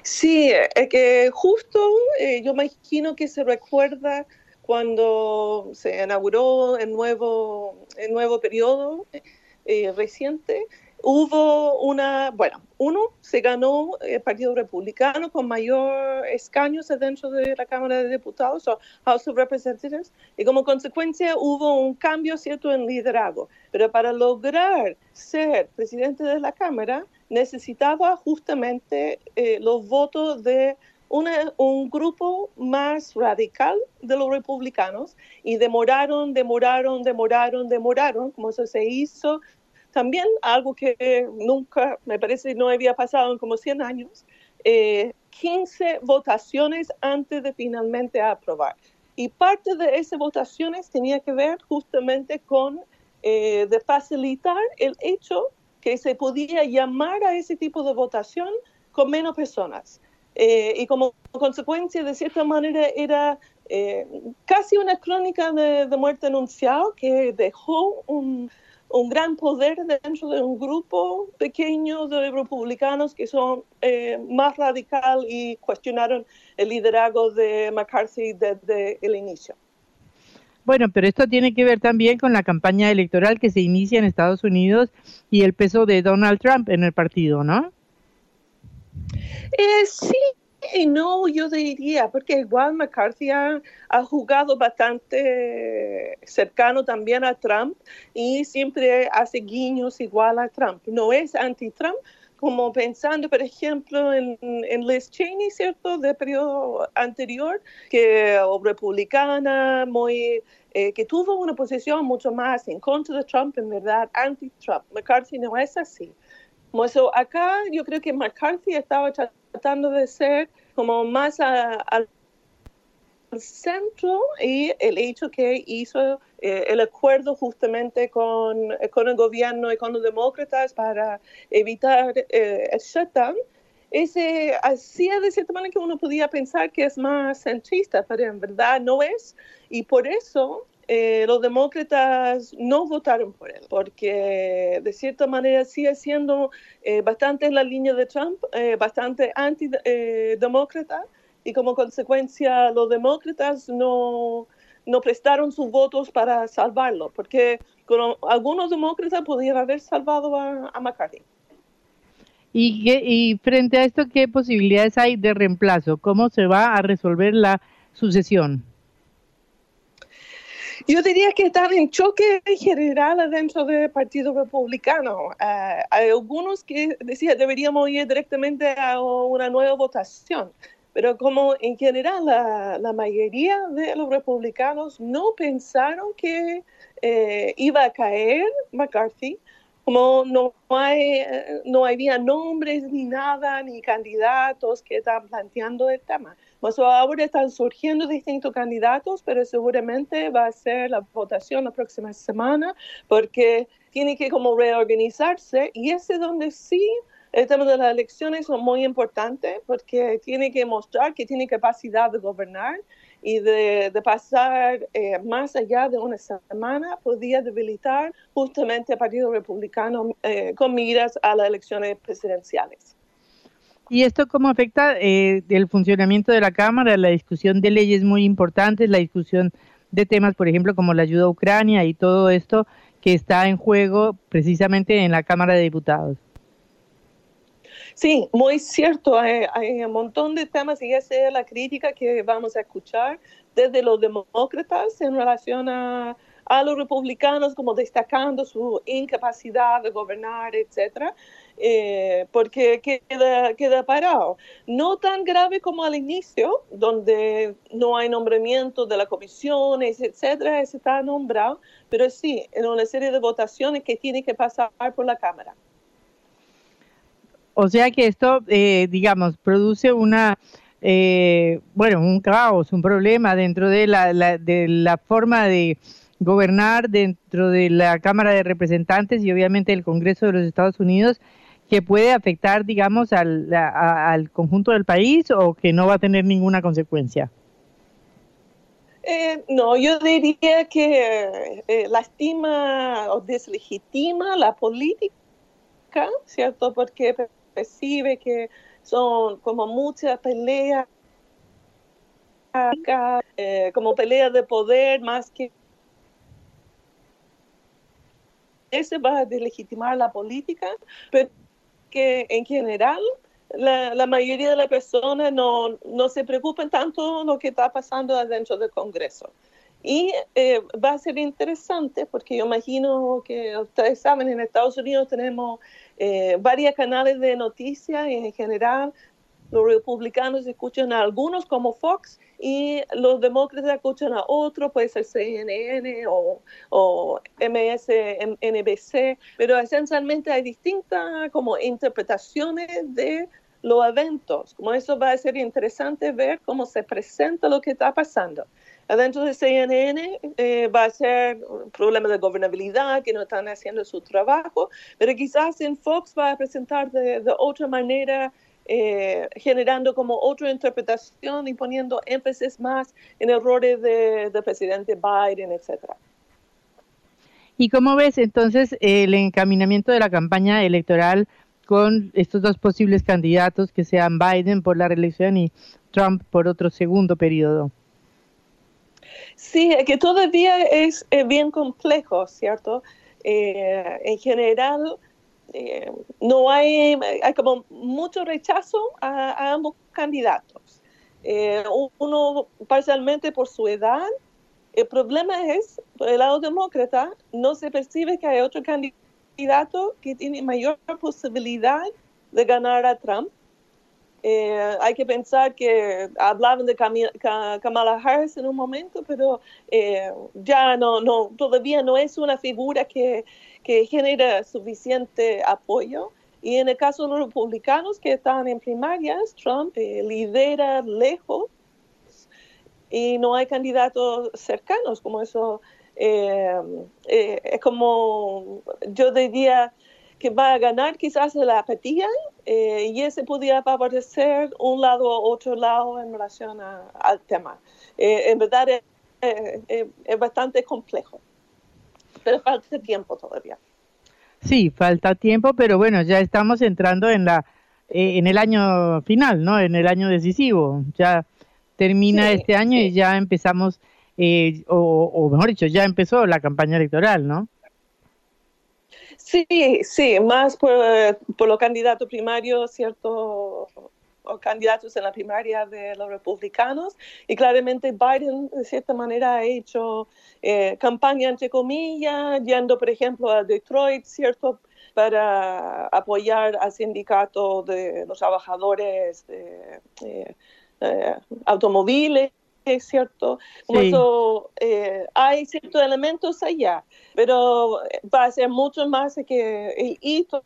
Sí, es que justo eh, yo imagino que se recuerda cuando se inauguró el nuevo, el nuevo periodo eh, reciente, hubo una, bueno, uno se ganó el Partido Republicano con mayor escaños dentro de la Cámara de Diputados o House of Representatives, y como consecuencia hubo un cambio cierto en liderazgo, pero para lograr ser presidente de la Cámara necesitaba justamente eh, los votos de una, un grupo más radical de los republicanos, y demoraron, demoraron, demoraron, demoraron, como eso se hizo también, algo que nunca, me parece, no había pasado en como cien años, eh, quince votaciones antes de finalmente aprobar. Y parte de esas votaciones tenía que ver justamente con eh, de facilitar el hecho que se podía llamar a ese tipo de votación con menos personas. Eh, y como consecuencia, de cierta manera, era eh, casi una crónica de, de muerte anunciada que dejó un... un gran poder dentro de un grupo pequeño de republicanos que son eh, más radical y cuestionaron el liderazgo de McCarthy desde el inicio. Bueno, pero esto tiene que ver también con la campaña electoral que se inicia en Estados Unidos y el peso de Donald Trump en el partido, ¿no? Eh, sí. No, yo diría, porque igual McCarthy ha, ha jugado bastante cercano también a Trump y siempre hace guiños igual a Trump. No es anti-Trump, como pensando, por ejemplo, en, en Liz Cheney, ¿cierto?, del periodo anterior, que o republicana, muy, eh, que tuvo una posición mucho más en contra de Trump, en verdad, anti-Trump. McCarthy no es así. So, acá yo creo que McCarthy estaba tratando de ser como más a, a, al centro, y el hecho que hizo eh, el acuerdo justamente con, con el gobierno y con los demócratas para evitar eh, el shutdown, ese hacía de cierta manera que uno podía pensar que es más centrista, pero en verdad no es, y por eso... Eh, los demócratas no votaron por él, porque de cierta manera sigue siendo eh, bastante en la línea de Trump, eh, bastante antidemócrata, eh, y como consecuencia los demócratas no, no prestaron sus votos para salvarlo, porque con algunos demócratas podían haber salvado a, a McCarthy. ¿Y, qué, y frente a esto, ¿qué posibilidades hay de reemplazo? ¿Cómo se va a resolver la sucesión? Yo diría que están en choque general dentro del Partido Republicano. Uh, hay algunos que decían deberíamos ir directamente a una nueva votación, pero como en general la, la mayoría de los republicanos no pensaron que eh, iba a caer McCarthy, como no hay, no había nombres ni nada, ni candidatos que están planteando el tema. Ahora están surgiendo distintos candidatos, pero seguramente va a ser la votación la próxima semana, porque tiene que como reorganizarse, y ese es donde sí el tema de las elecciones es muy importante, porque tiene que mostrar que tiene capacidad de gobernar y de, de pasar eh, más allá de una semana, podía debilitar justamente el Partido Republicano eh, con miras a las elecciones presidenciales. ¿Y esto cómo afecta eh, el funcionamiento de la Cámara, la discusión de leyes muy importantes, la discusión de temas, por ejemplo, como la ayuda a Ucrania y todo esto que está en juego precisamente en la Cámara de Diputados? Sí, muy cierto, hay, hay un montón de temas y esa es la crítica que vamos a escuchar desde los demócratas en relación a, a los republicanos, como destacando su incapacidad de gobernar, etcétera, eh, porque queda, queda parado. No tan grave como al inicio, donde no hay nombramiento de las comisiones, etcétera, está nombrado, pero sí, en una serie de votaciones que tiene que pasar por la Cámara. O sea que esto, eh, digamos, produce una... Eh, bueno, un caos, un problema dentro de la, la, de la forma de gobernar dentro de la Cámara de Representantes y obviamente el Congreso de los Estados Unidos, que puede afectar, digamos, al, a, al conjunto del país, o que no va a tener ninguna consecuencia. Eh, no, yo diría que eh, lastima o deslegitima la política, ¿cierto? Porque percibe que son como muchas peleas, eh, como peleas de poder, más que... Ese va a deslegitimar la política, pero que en general la, la mayoría de las personas no, no se preocupan tanto lo que está pasando adentro del Congreso. Y eh, va a ser interesante porque yo imagino que ustedes saben, en Estados Unidos tenemos eh, varios canales de noticias y en general los republicanos escuchan a algunos como Fox y los demócratas escuchan a otros, puede ser C N N o, o M S N B C, pero esencialmente hay distintas como interpretaciones de los eventos. Como eso va a ser interesante ver cómo se presenta lo que está pasando. Adentro de C N N eh, va a ser un problema de gobernabilidad, que no están haciendo su trabajo, pero quizás en Fox va a presentar de, de otra manera, eh, generando como otra interpretación y poniendo énfasis más en errores del de presidente Biden, etcétera. ¿Y cómo ves entonces el encaminamiento de la campaña electoral con estos dos posibles candidatos, que sean Biden por la reelección y Trump por otro segundo periodo? Sí, que todavía es eh, bien complejo, ¿cierto? Eh, en general, eh, no hay, hay como mucho rechazo a, a ambos candidatos. Eh, uno parcialmente por su edad. El problema es, por el lado demócrata, no se percibe que hay otro candidato que tiene mayor posibilidad de ganar a Trump. Eh, hay que pensar que hablaban de Kamala Harris en un momento, pero eh, ya no, no, todavía no es una figura que, que genera suficiente apoyo. Y en el caso de los republicanos que están en primarias, Trump eh, lidera lejos y no hay candidatos cercanos, como eso eh, eh, es como yo diría... que va a ganar quizás la apatía eh, y ese podría aparecer un lado u otro lado en relación a, al tema. Eh, en verdad es, es, es bastante complejo, pero falta tiempo todavía. Sí, falta tiempo, pero bueno, ya estamos entrando en la eh, en el año final, ¿no? En el año decisivo. Ya termina sí, este año sí. Y ya empezamos, eh, o, o mejor dicho, ya empezó la campaña electoral, ¿no? Sí, sí, más por, por los candidatos primarios, ¿cierto? O candidatos en la primaria de los republicanos. Y claramente Biden, de cierta manera, ha hecho eh, campaña, entre comillas, yendo, por ejemplo, a Detroit, ¿cierto? Para apoyar al sindicato de los trabajadores de eh, eh, automóviles. Es cierto, como sí. Eso, eh, hay ciertos elementos allá, pero va a ser mucho más que el hito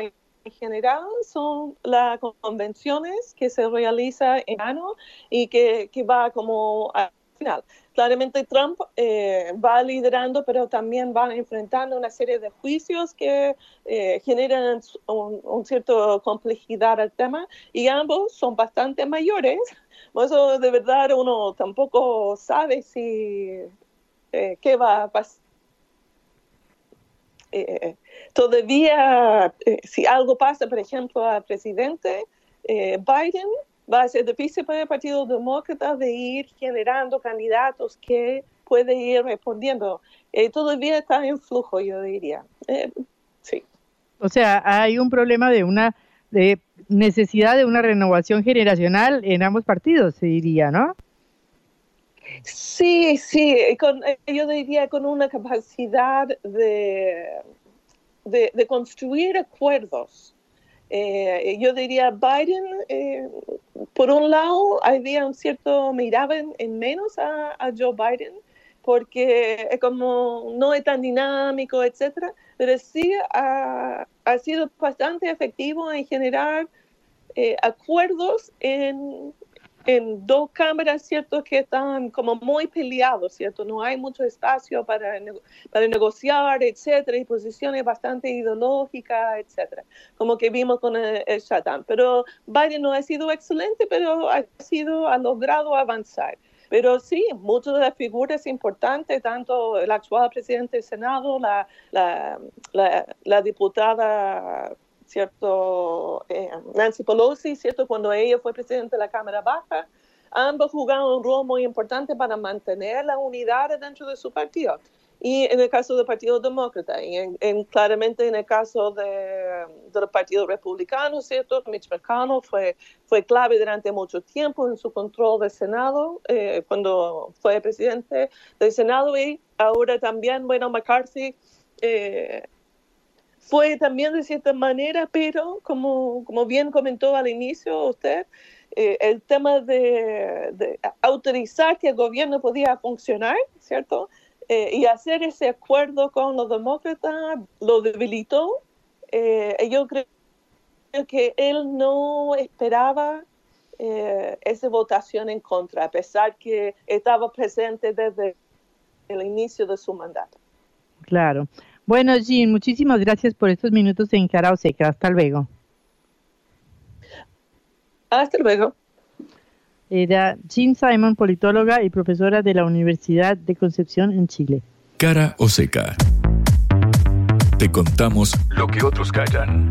en general son las convenciones que se realizan en verano y que, que va como al final. Claramente Trump eh, va liderando, pero también va enfrentando una serie de juicios que eh, generan un, un cierto complejidad al tema y ambos son bastante mayores. Eso de verdad uno tampoco sabe si eh, qué va a pasar. Eh, todavía, eh, si algo pasa, por ejemplo, al presidente eh, Biden, va a ser difícil para el Partido Demócrata de ir generando candidatos que pueden ir respondiendo. Eh, todavía está en flujo, yo diría. Eh, sí. O sea, hay un problema de una de necesidad de una renovación generacional en ambos partidos, se diría, ¿no? Sí, sí, con, yo diría con una capacidad de, de, de construir acuerdos. Eh, yo diría Biden, eh, por un lado, había un cierto, miraban en menos a, a Joe Biden, porque es como no es tan dinámico, etcétera, pero sí ha, ha sido bastante efectivo en generar eh, acuerdos en, en dos cámaras, ¿cierto?, que están como muy peleados, ¿cierto? No hay mucho espacio para, para negociar, etcétera, y posiciones bastante ideológicas, etcétera, como que vimos con el, el Shatán. Pero Biden no ha sido excelente, pero ha, sido, ha logrado avanzar. Pero sí, muchas de las figuras importantes, tanto el actual presidente del Senado, la, la, la, la diputada cierto, eh, Nancy Pelosi, cierto, cuando ella fue presidenta de la Cámara Baja, ambos jugaron un rol muy importante para mantener la unidad dentro de su partido. Y en el caso del Partido Demócrata, y en, en, claramente en el caso de, del Partido Republicano, ¿cierto? Mitch McConnell fue, fue clave durante mucho tiempo en su control del Senado, eh, cuando fue presidente del Senado, y ahora también, bueno, McCarthy eh, fue también de cierta manera, pero como, como bien comentó al inicio usted, eh, el tema de, de autorizar que el gobierno podía funcionar, ¿cierto?, Eh, y hacer ese acuerdo con los demócratas lo debilitó. Eh, yo creo que él no esperaba eh, esa votación en contra, a pesar que estaba presente desde el inicio de su mandato. Claro. Bueno, Jeanne, muchísimas gracias por estos minutos en Cara o Ceca. Hasta luego. Hasta luego. Era Jeanne Simon, politóloga y profesora de la Universidad de Concepción en Chile. Cara o Ceca. Te contamos lo que otros callan.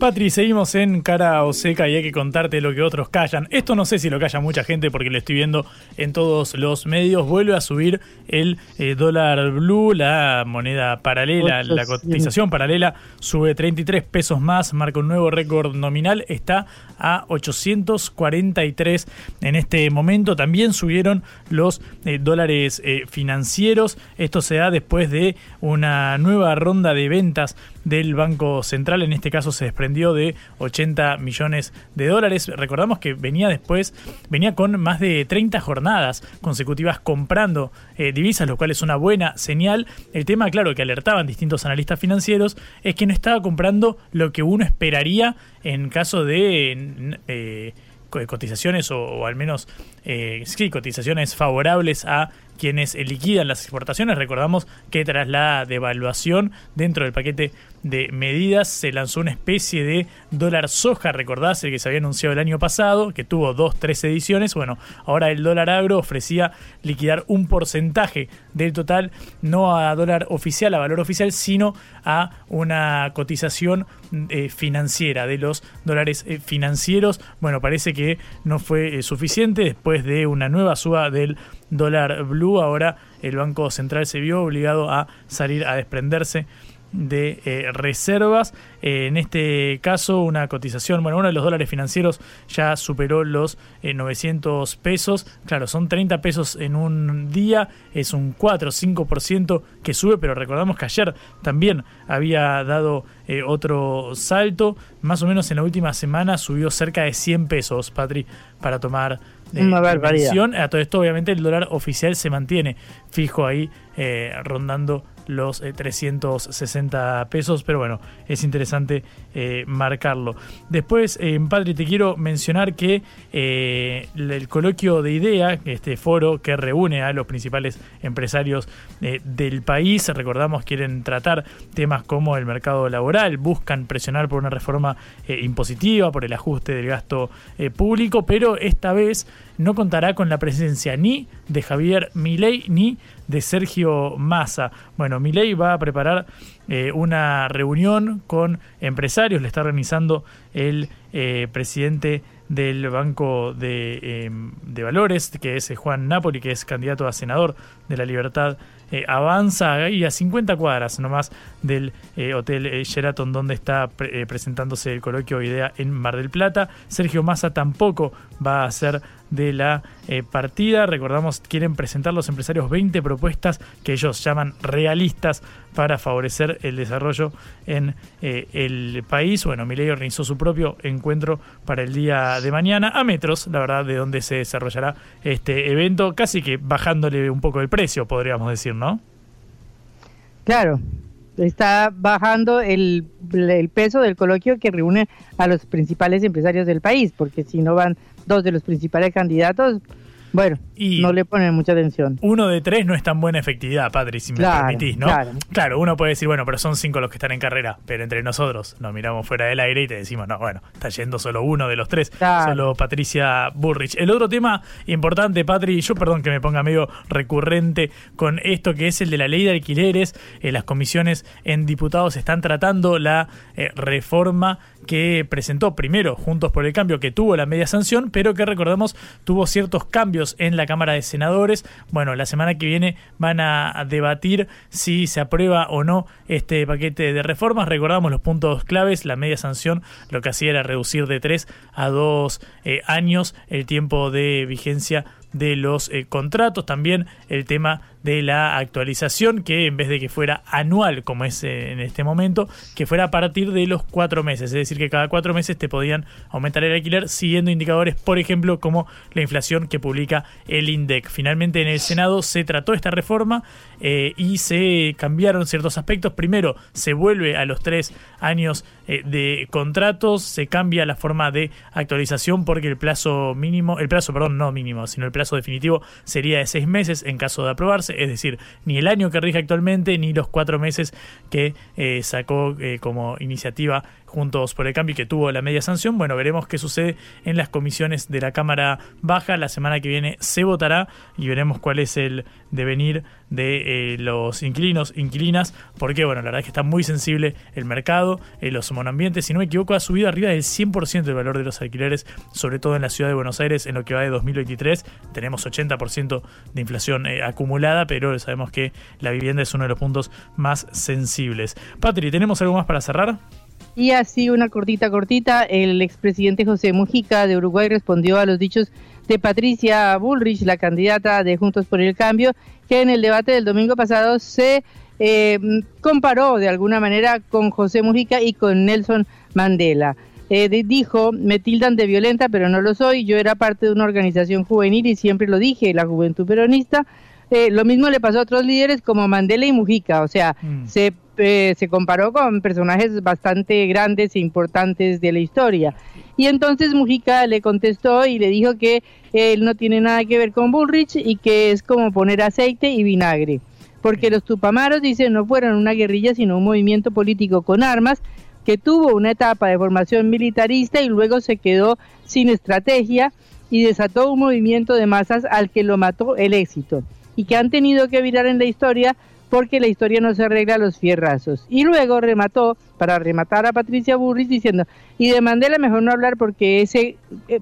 Patri, seguimos en Cara o Ceca y hay que contarte lo que otros callan. Esto no sé si lo calla mucha gente porque lo estoy viendo en todos los medios. Vuelve a subir el eh, dólar blue, la moneda paralela, ocho, la cotización sí. paralela. Sube treinta y tres pesos más, marca un nuevo récord nominal. Está a ochocientos cuarenta y tres en este momento. También subieron los eh, dólares eh, financieros. Esto se da después de una nueva ronda de ventas del Banco Central. En este caso se desprendió de ochenta millones de dólares. Recordamos que venía después, venía con más de treinta jornadas consecutivas comprando eh, divisas, lo cual es una buena señal. El tema, claro, que alertaban distintos analistas financieros es que no estaba comprando lo que uno esperaría en caso de eh, cotizaciones o, o al menos eh, sí, cotizaciones favorables a quienes liquidan las exportaciones. Recordamos que tras la devaluación dentro del paquete de medidas se lanzó una especie de dólar soja, recordás, el que se había anunciado el año pasado, que tuvo dos, tres ediciones. Bueno, ahora el dólar agro ofrecía liquidar un porcentaje del total, no a dólar oficial, a valor oficial, sino a una cotización eh, financiera de los dólares eh, financieros. Bueno, parece que no fue eh, suficiente. Después de una nueva suba del dólar blue, ahora el Banco Central se vio obligado a salir a desprenderse de eh, reservas. Eh, en este caso, una cotización, bueno, uno de los dólares financieros ya superó los eh, novecientos pesos. Claro, son treinta pesos en un día, es un cuatro o cinco por ciento que sube, pero recordamos que ayer también había dado eh, otro salto. Más o menos en la última semana subió cerca de cien pesos, Patri, para tomar eh, una barbaridad. A todo esto, obviamente, el dólar oficial se mantiene fijo ahí, eh, rondando los eh, trescientos sesenta pesos, pero bueno, es interesante eh, marcarlo. Después, eh, Patri, te quiero mencionar que eh, el coloquio de IDEA, este foro que reúne a los principales empresarios eh, del país, recordamos, quieren tratar temas como el mercado laboral, buscan presionar por una reforma eh, impositiva, por el ajuste del gasto eh, público, pero esta vez no contará con la presencia ni de Javier Milei ni de Sergio Massa. Bueno, Milei va a preparar eh, una reunión con empresarios, le está organizando el eh, presidente del Banco de, eh, de Valores, que es Juan Napoli, que es candidato a senador de La Libertad eh, Avanza, y a cincuenta cuadras nomás del eh, Hotel eh, Sheraton, donde está pre- eh, presentándose el coloquio Idea en Mar del Plata. Sergio Massa tampoco va a ser de la eh, partida. Recordamos, quieren presentar los empresarios veinte propuestas que ellos llaman realistas para favorecer el desarrollo en eh, el país. Bueno, Milei organizó su propio encuentro para el día de mañana, a metros, la verdad, de donde se desarrollará este evento, casi que bajándole un poco el precio, podríamos decir, ¿no? Claro, está bajando el, el peso del coloquio que reúne a los principales empresarios del país, porque si no van dos de los principales candidatos, bueno, y no le ponen mucha atención. Uno de tres no es tan buena efectividad, Patri, si me claro, permitís, ¿no? Claro. claro, uno puede decir, bueno, pero son cinco los que están en carrera, pero entre nosotros nos miramos fuera del aire y te decimos, no, bueno, está yendo solo uno de los tres, claro. solo Patricia Bullrich. El otro tema importante, Patri, yo perdón que me ponga medio recurrente con esto, que es el de la ley de alquileres. Eh, las comisiones en diputados están tratando la eh, reforma que presentó primero Juntos por el Cambio, que tuvo la media sanción, pero que recordemos tuvo ciertos cambios en la Cámara de Senadores. Bueno, la semana que viene van a debatir si se aprueba o no este paquete de reformas. Recordamos los puntos claves. La media sanción lo que hacía era reducir de tres a dos eh, años el tiempo de vigencia de los eh, contratos, también el tema de la actualización, que en vez de que fuera anual como es eh, en este momento, que fuera a partir de los cuatro meses, es decir que cada cuatro meses te podían aumentar el alquiler siguiendo indicadores, por ejemplo, como la inflación que publica el INDEC. Finalmente en el Senado se trató esta reforma eh, y se cambiaron ciertos aspectos. Primero, se vuelve a los tres años eh, de contratos, se cambia la forma de actualización porque el plazo mínimo, el plazo, perdón, no mínimo, sino el plazo definitivo sería de seis meses en caso de aprobarse. Es decir, ni el año que rige actualmente ni los cuatro meses que eh, sacó eh, como iniciativa Juntos por el Cambio y que tuvo la media sanción. Bueno, veremos qué sucede en las comisiones de la Cámara Baja. La semana que viene se votará y veremos cuál es el devenir de eh, los inquilinos, inquilinas, porque bueno, la verdad es que está muy sensible el mercado. eh, los monoambientes, si no me equivoco, ha subido arriba del cien por ciento el valor de los alquileres, sobre todo en la ciudad de Buenos Aires. En lo que va de dos mil veintitrés tenemos ochenta por ciento de inflación eh, acumulada, pero sabemos que la vivienda es uno de los puntos más sensibles. Patri, ¿tenemos algo más para cerrar? Y así, una cortita, cortita. El expresidente José Mujica de Uruguay respondió a los dichos de Patricia Bullrich, la candidata de Juntos por el Cambio, que en el debate del domingo pasado se eh, comparó de alguna manera con José Mujica y con Nelson Mandela. Eh, dijo, me tildan de violenta, pero no lo soy. Yo era parte de una organización juvenil y siempre lo dije, la Juventud Peronista. Eh, lo mismo le pasó a otros líderes como Mandela y Mujica, o sea, mm. se Eh, se comparó con personajes bastante grandes e importantes de la historia. Y entonces Mujica le contestó y le dijo que él no tiene nada que ver con Bullrich y que es como poner aceite y vinagre, porque los tupamaros, dicen, no fueron una guerrilla sino un movimiento político con armas que tuvo una etapa de formación militarista y luego se quedó sin estrategia y desató un movimiento de masas al que lo mató el éxito y que han tenido que virar en la historia porque la historia no se arregla a los fierrazos. Y luego remató, para rematar a Patricia Bullrich, diciendo, y de Mandela mejor no hablar porque ese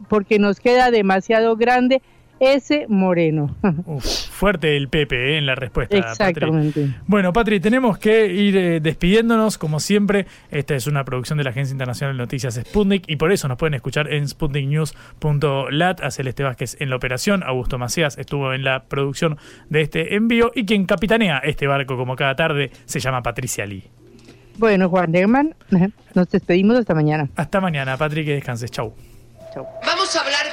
porque nos queda demasiado grande ese moreno. Uf, fuerte el Pepe ¿eh? en la respuesta. Exactamente. Patri. Bueno, Patri, tenemos que ir eh, despidiéndonos, como siempre. Esta es una producción de la Agencia Internacional de Noticias Sputnik y por eso nos pueden escuchar en sputnik news punto lat. A Celeste Vázquez en la operación, Augusto Macías estuvo en la producción de este envío y quien capitanea este barco como cada tarde se llama Patricia Lee. Bueno, Juan Lehman, nos despedimos hasta mañana. Hasta mañana, Patri, que descanses. Chau. Chau. Vamos a hablar